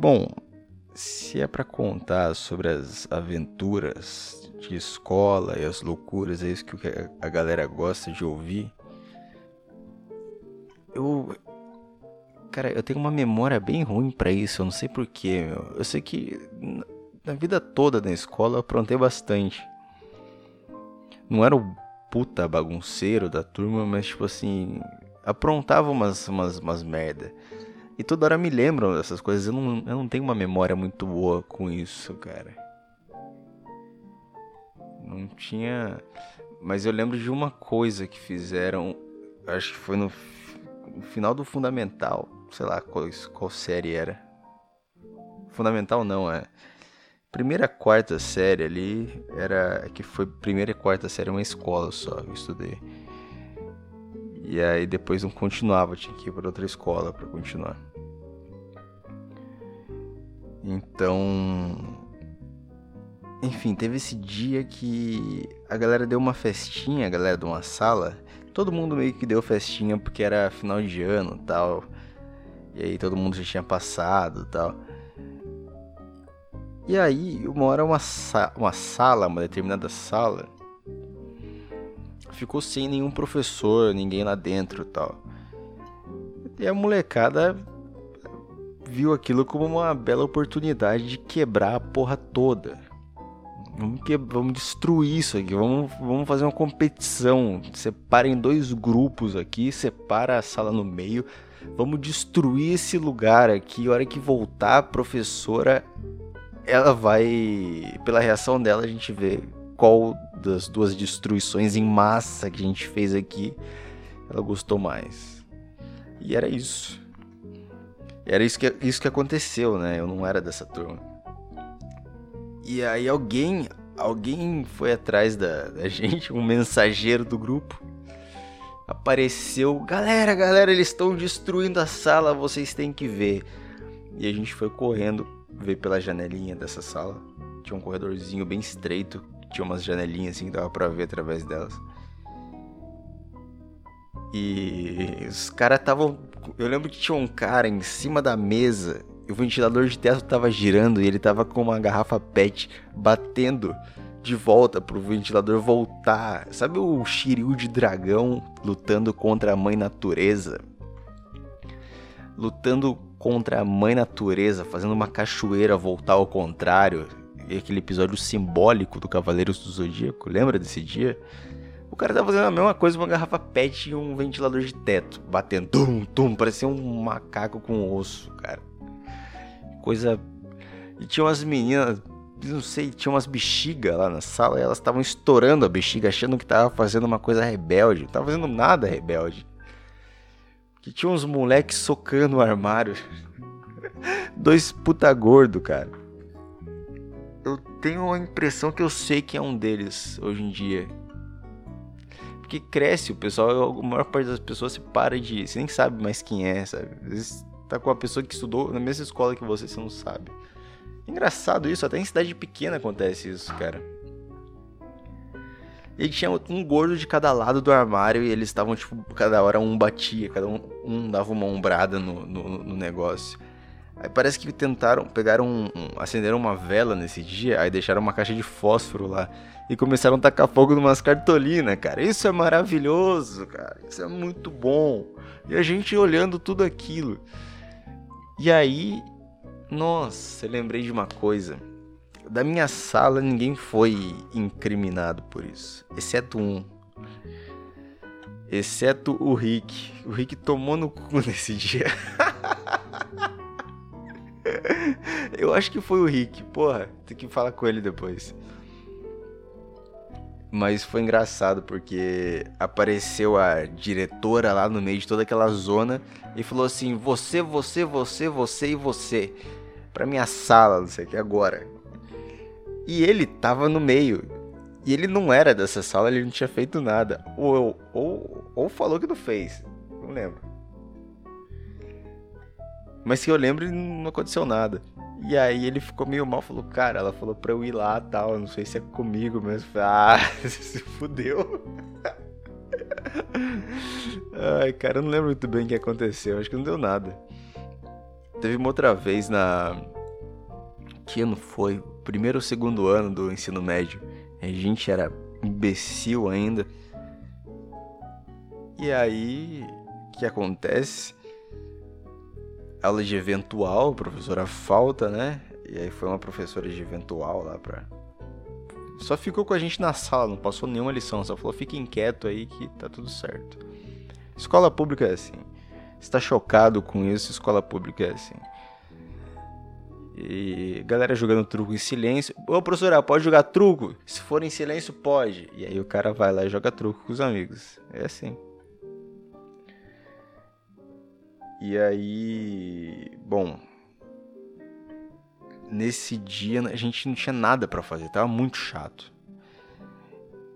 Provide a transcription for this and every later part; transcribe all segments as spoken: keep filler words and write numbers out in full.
Bom, se é para contar sobre as aventuras de escola e as loucuras, é isso que a galera gosta de ouvir. Eu... Cara, eu tenho uma memória bem ruim pra isso, eu não sei porquê, meu. Eu sei que na vida toda na escola eu aprontei bastante. Não era o puta bagunceiro da turma, mas tipo assim... Aprontava umas, umas, umas merda. E toda hora me lembram dessas coisas, eu não, eu não tenho uma memória muito boa com isso, cara. Não tinha... Mas eu lembro de uma coisa que fizeram, acho que foi no... No final do Fundamental, sei lá qual, qual série era. Fundamental não, é. Primeira, quarta série ali, era que foi primeira e quarta série, uma escola só, eu estudei. E aí depois não continuava, tinha que ir para outra escola para continuar. Então... Enfim, teve esse dia que a galera deu uma festinha, a galera de uma sala... Todo mundo meio que deu festinha porque era final de ano e tal. E aí todo mundo já tinha passado e tal. E aí uma hora uma, sa- uma sala, uma determinada sala, ficou sem nenhum professor, ninguém lá dentro e tal. E a molecada viu aquilo como uma bela oportunidade de quebrar a porra toda. Vamos, que, vamos destruir isso aqui, vamos, vamos fazer uma competição, separem dois grupos aqui, separa a sala no meio, vamos destruir esse lugar aqui, a hora que voltar a professora, ela vai, pela reação dela a gente vê qual das duas destruições em massa que a gente fez aqui, ela gostou mais. E era isso, era isso que, isso que aconteceu, né, eu não era dessa turma. E aí alguém, alguém foi atrás da, da gente, um mensageiro do grupo, apareceu, galera, galera, eles estão destruindo a sala, vocês têm que ver. E a gente foi correndo, veio pela janelinha dessa sala, tinha um corredorzinho bem estreito, tinha umas janelinhas assim que dava pra ver através delas. E os caras estavam, eu lembro que tinha um cara em cima da mesa, o ventilador de teto tava girando e ele tava com uma garrafa pet batendo de volta pro ventilador voltar. Sabe o Shiryu de dragão lutando contra a mãe natureza? Lutando contra a mãe natureza, fazendo uma cachoeira voltar ao contrário. E aquele episódio simbólico do Cavaleiros do Zodíaco, lembra desse dia? O cara tava fazendo a mesma coisa, uma garrafa pet e um ventilador de teto, batendo, tum, tum, parecia um macaco com osso, cara. Coisa... E tinha umas meninas, não sei, tinha umas bexigas lá na sala e elas estavam estourando a bexiga, achando que tava fazendo uma coisa rebelde. Não tava fazendo nada rebelde. Que tinha uns moleques socando o armário. Dois puta gordo, cara. Eu tenho a impressão que eu sei que é um deles hoje em dia. Porque cresce, o pessoal, a maior parte das pessoas se para de... Você nem sabe mais quem é, sabe? Às vezes... Tá com uma pessoa que estudou na mesma escola que você, você não sabe. Engraçado isso, até em cidade pequena acontece isso, cara. E tinha um gordo de cada lado do armário e eles estavam, tipo, cada hora um batia, cada um, um dava uma ombrada no, no, no negócio. Aí parece que tentaram, pegaram, um, um, acenderam uma vela nesse dia, aí deixaram uma caixa de fósforo lá e começaram a tacar fogo numas cartolinas, cara. Isso é maravilhoso, cara, isso é muito bom. E a gente olhando tudo aquilo. E aí, nossa, eu lembrei de uma coisa. Da minha sala ninguém foi incriminado por isso, exceto um. Exceto o Rick. O Rick tomou no cu nesse dia. Eu acho que foi o Rick, porra, tem que falar com ele depois. Mas foi engraçado porque apareceu a diretora lá no meio de toda aquela zona e falou assim, você, você, você, você e você, pra minha sala, não sei o que, agora. E ele tava no meio, e ele não era dessa sala, ele não tinha feito nada, ou, ou, ou falou que não fez, não lembro. Mas se eu lembro, não aconteceu nada. E aí ele ficou meio mal, falou, cara, ela falou pra eu ir lá e tal, não sei se é comigo mesmo. Ah, se fudeu. Ai, cara, eu não lembro muito bem o que aconteceu, acho que não deu nada. Teve uma outra vez na... Que ano foi? Primeiro ou segundo ano do ensino médio. A gente era imbecil ainda. E aí, o que acontece? Aula de eventual, a professora falta, né? E aí foi uma professora de eventual lá pra... Só ficou com a gente na sala, não passou nenhuma lição. Só falou, fiquem quieto aí que tá tudo certo. Escola pública é assim. Você tá chocado com isso, escola pública é assim. E galera jogando truco em silêncio. Ô, professora, pode jogar truco? Se for em silêncio, pode. E aí o cara vai lá e joga truco com os amigos. É assim. E aí, bom, nesse dia a gente não tinha nada pra fazer, tava muito chato.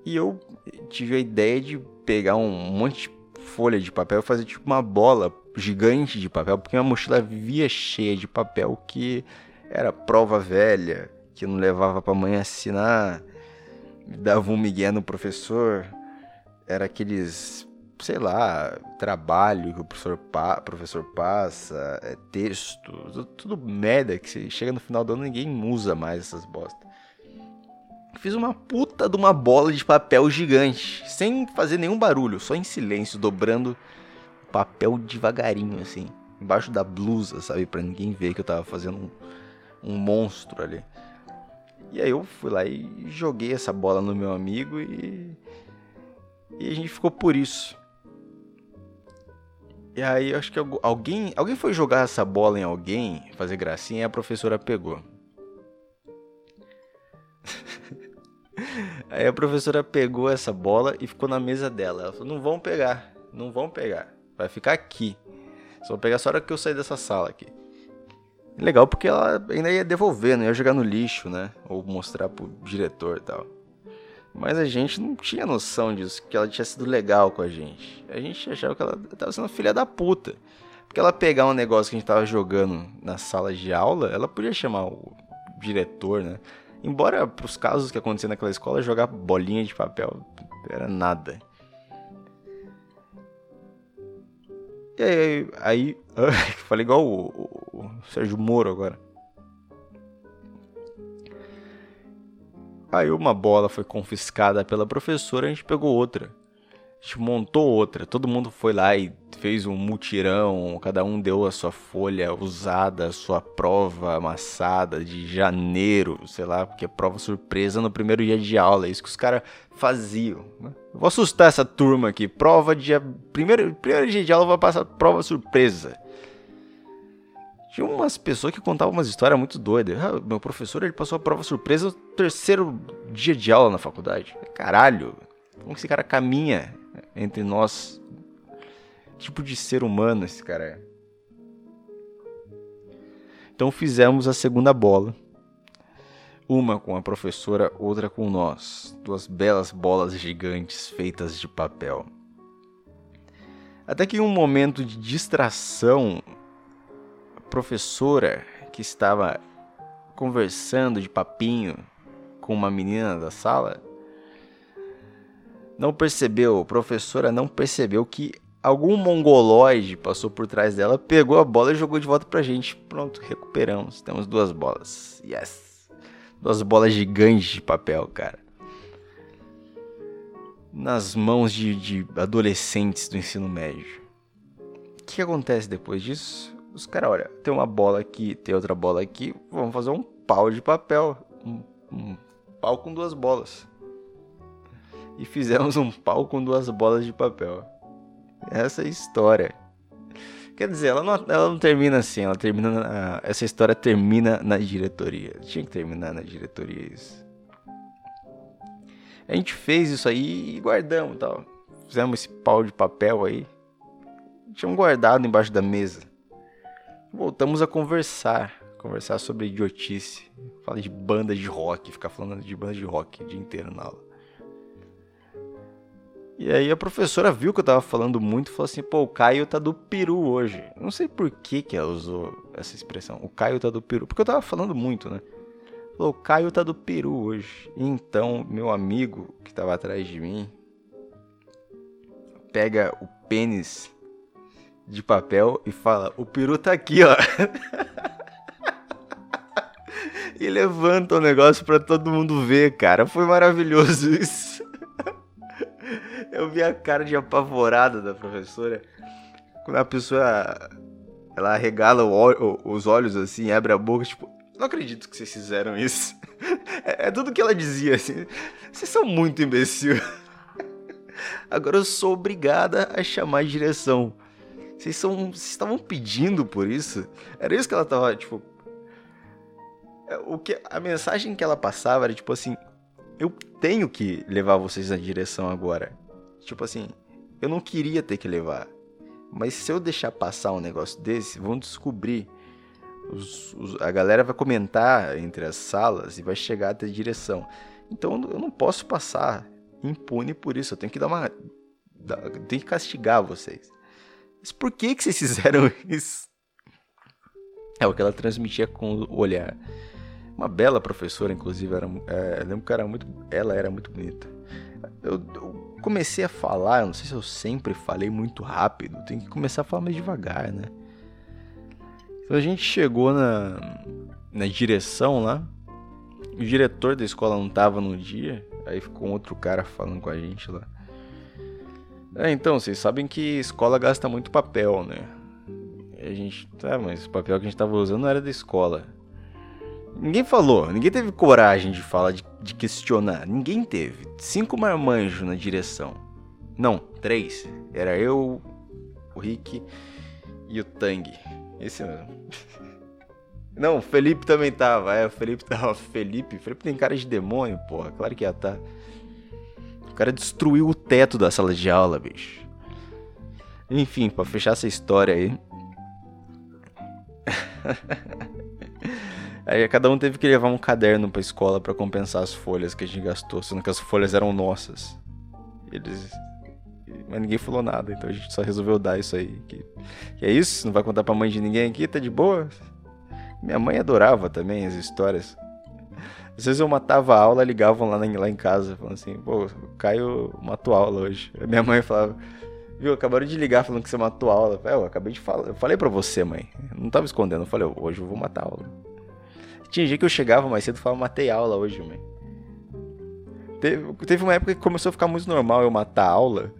E eu tive a ideia de pegar um monte de folha de papel e fazer tipo uma bola gigante de papel, porque minha mochila vivia cheia de papel que era prova velha, que eu não levava pra mãe assinar, dava um migué no professor, era aqueles... sei lá, trabalho que o professor, pa- professor passa, é texto, tudo, tudo merda que você chega no final do ano ninguém usa mais essas bostas. Fiz uma puta de uma bola de papel gigante, sem fazer nenhum barulho, só em silêncio, dobrando papel devagarinho, assim, embaixo da blusa, sabe, pra ninguém ver que eu tava fazendo um, um monstro ali. E aí eu fui lá e joguei essa bola no meu amigo e, e a gente ficou por isso. E aí, eu acho que alguém, alguém foi jogar essa bola em alguém, fazer gracinha, e a professora pegou. Aí a professora pegou essa bola e ficou na mesa dela. Ela falou, não vão pegar, não vão pegar, vai ficar aqui. Só vou pegar só a hora que eu sair dessa sala aqui. Legal, porque ela ainda ia devolver, não ia jogar no lixo, né? Ou mostrar pro diretor e tal. Mas a gente não tinha noção disso, que ela tinha sido legal com a gente. A gente achava que ela tava sendo filha da puta. Porque ela pegar um negócio que a gente tava jogando na sala de aula, ela podia chamar o diretor, né? Embora pros casos que aconteciam naquela escola, jogar bolinha de papel era nada. E aí... aí falei igual o, o, o Sérgio Moro agora. Aí uma bola foi confiscada pela professora, a gente pegou outra. A gente montou outra. Todo mundo foi lá e fez um mutirão. Cada um deu a sua folha usada, a sua prova amassada de janeiro. Sei lá, porque é prova surpresa no primeiro dia de aula. É isso que os caras faziam. Né? Eu vou assustar essa turma aqui. Prova de... Primeiro, primeiro dia de aula eu vou passar prova surpresa. Tinha umas pessoas que contavam umas histórias muito doidas. Ah, meu professor, ele passou a prova surpresa no terceiro dia de aula na faculdade. Caralho, como esse cara caminha entre nós? Que tipo de ser humano esse cara é? Então fizemos a segunda bola. Uma com a professora, outra com nós. Duas belas bolas gigantes feitas de papel. Até que em um momento de distração... professora que estava conversando de papinho com uma menina da sala não percebeu, professora não percebeu que algum mongoloide passou por trás dela, pegou a bola e jogou de volta pra gente. Pronto, recuperamos. Temos duas bolas. Yes! Duas bolas gigantes de papel, cara. Nas mãos de, de adolescentes do ensino médio. O que acontece depois disso? Os caras, olha, tem uma bola aqui, tem outra bola aqui, vamos fazer um pau de papel. Um, um pau com duas bolas. E fizemos um pau com duas bolas de papel. Essa é a história. Quer dizer, ela não, ela não termina assim, ela termina na, essa história termina na diretoria. Tinha que terminar na diretoria isso. A gente fez isso aí e guardamos, tal. Fizemos esse pau de papel aí. Tínhamos guardado embaixo da mesa. Voltamos a conversar, conversar sobre idiotice, falar de banda de rock, ficar falando de banda de rock o dia inteiro na aula. E aí a professora viu que eu tava falando muito e falou assim, pô, o Caio tá do peru hoje. Não sei por que que ela usou essa expressão, o Caio tá do peru, porque eu tava falando muito, né? Falou, o Caio tá do peru hoje. E então, meu amigo que tava atrás de mim, pega o pênis de papel e fala, o peru tá aqui, ó. E levanta o negócio pra todo mundo ver, cara. Foi maravilhoso isso. Eu vi a cara de apavorada da professora. Quando a pessoa, ela regala o, o, os olhos assim, abre a boca, tipo, não acredito que vocês fizeram isso. É, é tudo que ela dizia, assim. Vocês são muito imbecil. Agora eu sou obrigada a chamar a direção. Vocês são, vocês estavam pedindo por isso? Era isso que ela tava, tipo... O que, a mensagem que ela passava era tipo assim, eu tenho que levar vocês na direção agora. Tipo assim, eu não queria ter que levar, mas se eu deixar passar um negócio desse, vão descobrir. Os, os, a galera vai comentar entre as salas e vai chegar até a direção. Então eu não posso passar impune por isso, eu tenho que dar uma... Dar, tenho que castigar vocês. Mas por que que vocês fizeram isso? É o que ela transmitia com o olhar. Uma bela professora, inclusive, era, é, eu lembro que era muito, ela era muito bonita. Eu, eu comecei a falar, não sei se eu sempre falei muito rápido, tem que começar a falar mais devagar, né? Então a gente chegou na, na direção lá, o diretor da escola não tava no dia, aí ficou um outro cara falando com a gente lá. É, então, vocês sabem que escola gasta muito papel, né? A gente, tá, mas o papel que a gente tava usando era da escola. Ninguém falou, ninguém teve coragem de falar, de, de questionar. Ninguém teve. Cinco marmanjos na direção. Não, três. Era eu, o Rick e o Tang. Esse mesmo. Não, o Felipe também tava. É, o Felipe tava. Felipe, Felipe tem cara de demônio, porra. Claro que ia tá. O cara destruiu o teto da sala de aula, bicho. Enfim, pra fechar essa história aí. Aí cada um teve que levar um caderno pra escola pra compensar as folhas que a gente gastou, sendo que as folhas eram nossas. Eles... Mas ninguém falou nada, então a gente só resolveu dar isso aí. Que, que é isso? Não vai contar pra mãe de ninguém aqui? Tá de boa? Minha mãe adorava também as histórias. Às vezes eu matava a aula, ligavam lá, lá em casa, falando assim, pô, o Caio matou a aula hoje. A minha mãe falava... Viu, acabaram de ligar falando que você matou a aula. Eu acabei de falar, eu falei pra você, mãe. Eu não tava escondendo, eu falei, hoje eu vou matar a aula. Tinha dia que eu chegava mais cedo e falava, matei a aula hoje, mãe. Teve, teve uma época que começou a ficar muito normal eu matar a aula.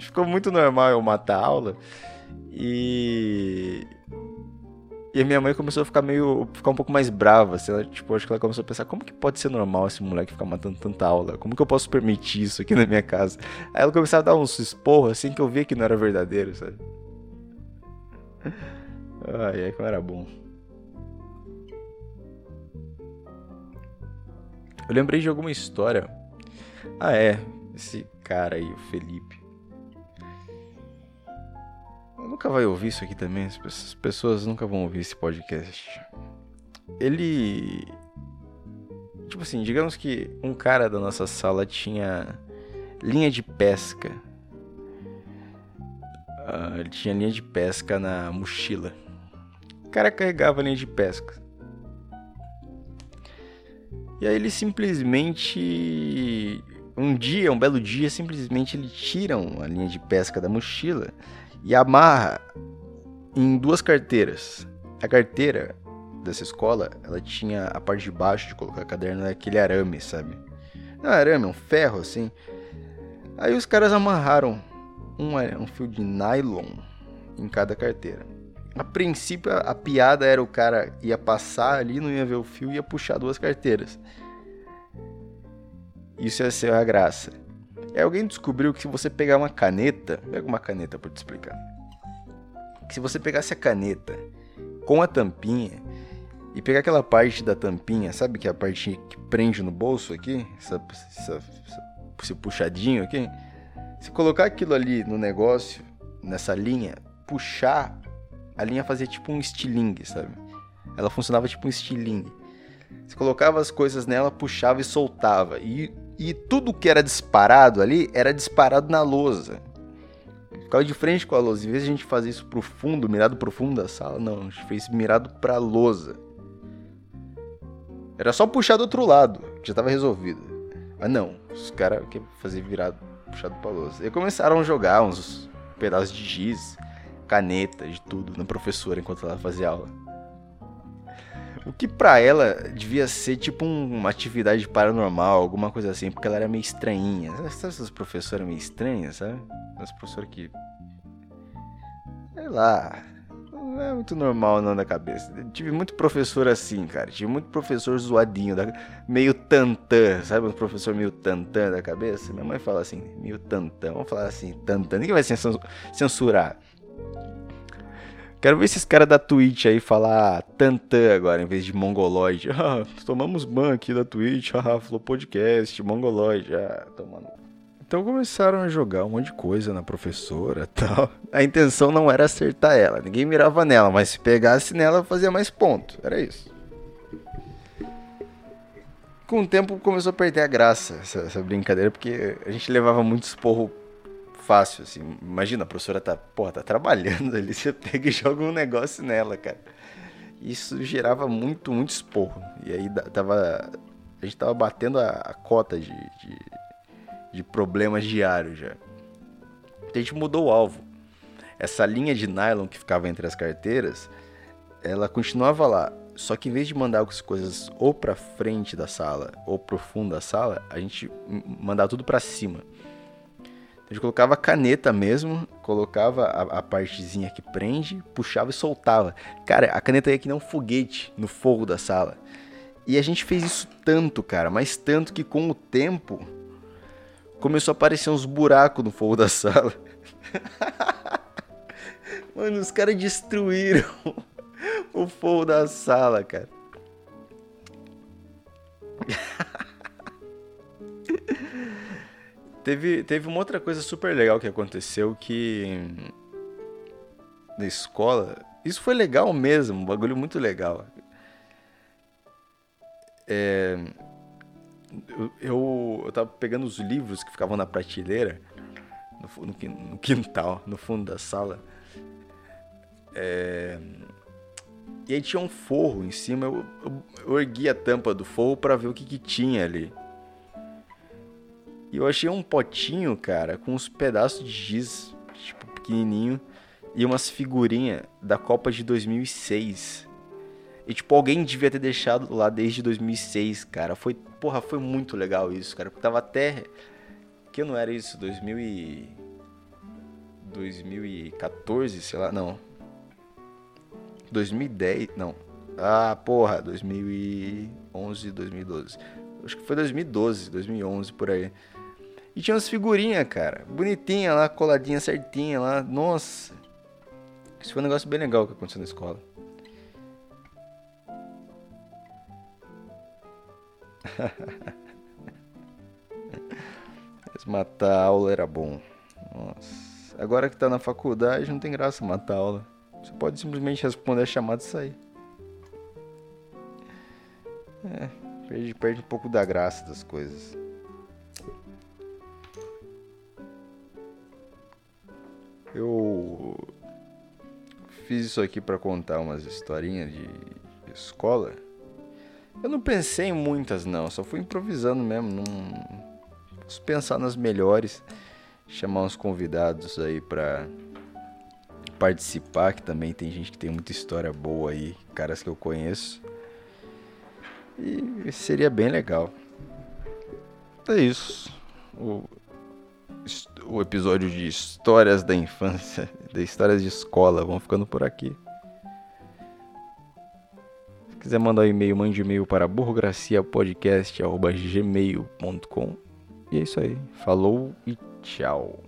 Ficou muito normal eu matar a aula. E... E a minha mãe começou a ficar meio... Ficar um pouco mais brava, assim, ela, tipo, acho que ela começou a pensar, como que pode ser normal esse moleque ficar matando tanta aula? Como que eu posso permitir isso aqui na minha casa? Aí ela começava a dar uns esporros, assim, que eu via que não era verdadeiro, sabe? Ai, ai, como era bom. Eu lembrei de alguma história. Ah, é. Esse cara aí, o Felipe. Nunca vai ouvir isso aqui também, as pessoas nunca vão ouvir esse podcast. Ele... Tipo assim, digamos que um cara da nossa sala tinha linha de pesca. Ah, ele tinha linha de pesca na mochila. O cara carregava linha de pesca. E aí ele simplesmente... Um dia, um belo dia, simplesmente ele tira a linha de pesca da mochila... E amarra em duas carteiras. A carteira dessa escola, ela tinha a parte de baixo de colocar caderno, era aquele arame, sabe? Não é arame, é um ferro, assim. Aí os caras amarraram um, um fio de nylon em cada carteira. A princípio, a, a piada era o cara ia passar ali, não ia ver o fio, ia puxar duas carteiras. Isso ia ser a graça. E alguém descobriu que se você pegar uma caneta... Pega uma caneta pra te explicar. Que se você pegasse a caneta com a tampinha... E pegar aquela parte da tampinha... Sabe que é a parte que prende no bolso aqui? Essa, essa, esse puxadinho aqui? Se colocar aquilo ali no negócio... Nessa linha... Puxar... A linha fazia tipo um estilingue, sabe? Ela funcionava tipo um estilingue. Você colocava as coisas nela... Puxava e soltava... E... E tudo que era disparado ali, era disparado na lousa. Ficava de frente com a lousa. Em vez de a gente fazer isso pro fundo, mirado pro fundo da sala, não. A gente fez mirado pra lousa. Era só puxar do outro lado, que já tava resolvido. Mas não, os caras queriam fazer virado, puxado pra lousa. E começaram a jogar uns pedaços de giz, caneta, de tudo, na professora enquanto ela fazia aula. O que pra ela devia ser tipo uma atividade paranormal, alguma coisa assim, porque ela era meio estranhinha. Sabe essas professoras meio estranhas, sabe? Essas professoras que... sei lá... não é muito normal não da cabeça. Eu tive muito professor assim, cara. Tive muito professor zoadinho, da... meio tantã, sabe? Um professor meio tantã da cabeça. Minha mãe fala assim, meio tantã. Vamos falar assim, tantã. Ninguém vai censurar. Quero ver esses caras da Twitch aí falar tantã agora, em vez de mongoloide. Ah, tomamos ban aqui da Twitch. Ah, falou podcast, mongoloide. Ah, tomando... Então começaram a jogar um monte de coisa na professora e tal. A intenção não era acertar ela, ninguém mirava nela, mas se pegasse nela fazia mais ponto, era isso. Com o tempo começou a perder a graça essa, essa brincadeira, porque a gente levava muito esporro fácil, assim. Imagina, a professora tá, porra, tá trabalhando ali, você pega e joga um negócio nela, cara. Isso gerava muito, muito esporro. E aí tava, a gente tava batendo a, a cota de... de de problemas diários já. Então a gente mudou o alvo. Essa linha de nylon que ficava entre as carteiras, ela continuava lá, só que em vez de mandar as coisas ou para frente da sala ou pro fundo da sala, a gente mandava tudo para cima. Então a gente colocava a caneta mesmo, colocava a, a partezinha que prende, puxava e soltava. Cara, a caneta ia que nem um foguete no fogo da sala. E a gente fez isso tanto, cara, mas tanto que com o tempo começou a aparecer uns buracos no fogo da sala. Mano, os caras destruíram o fogo da sala, cara. teve, teve uma outra coisa super legal que aconteceu que... na escola... isso foi legal mesmo, um bagulho muito legal. É... Eu, eu tava pegando os livros que ficavam na prateleira, no, no, no quintal, no fundo da sala. É, e aí tinha um forro em cima, eu, eu, eu ergui a tampa do forro pra ver o que que tinha ali. E eu achei um potinho, cara, com uns pedaços de giz, tipo, pequenininho, e umas figurinhas da Copa de dois mil e seis. E, tipo, alguém devia ter deixado lá desde dois mil e seis, cara. Foi, porra, foi muito legal isso, cara. Porque tava até... que ano era isso? dois mil e... dois mil e catorze, sei lá. Não. dois mil e dez, não. Ah, porra. dois mil e onze, dois mil e doze. Acho que foi dois mil e doze, dois mil e onze, por aí. E tinha umas figurinhas, cara. Bonitinha lá, coladinha certinha lá. Nossa. Isso foi um negócio bem legal que aconteceu na escola. Mas matar a aula era bom. Nossa. Agora que tá na faculdade não tem graça matar a aula. Você pode simplesmente responder a chamada e sair. É, perde, perde um pouco da graça das coisas. Eu fiz isso aqui pra contar umas historinhas de escola. Eu não pensei em muitas, não. Só fui improvisando mesmo. Não... Vamos pensar nas melhores. Chamar uns convidados aí pra participar, que também tem gente que tem muita história boa aí. Caras que eu conheço. E seria bem legal. É isso. O, o episódio de histórias da infância, de histórias de escola, vão ficando por aqui. Se quiser mandar um e-mail, mande um e-mail para burrograciapodcast arroba gmail ponto com. E é isso aí. Falou e tchau.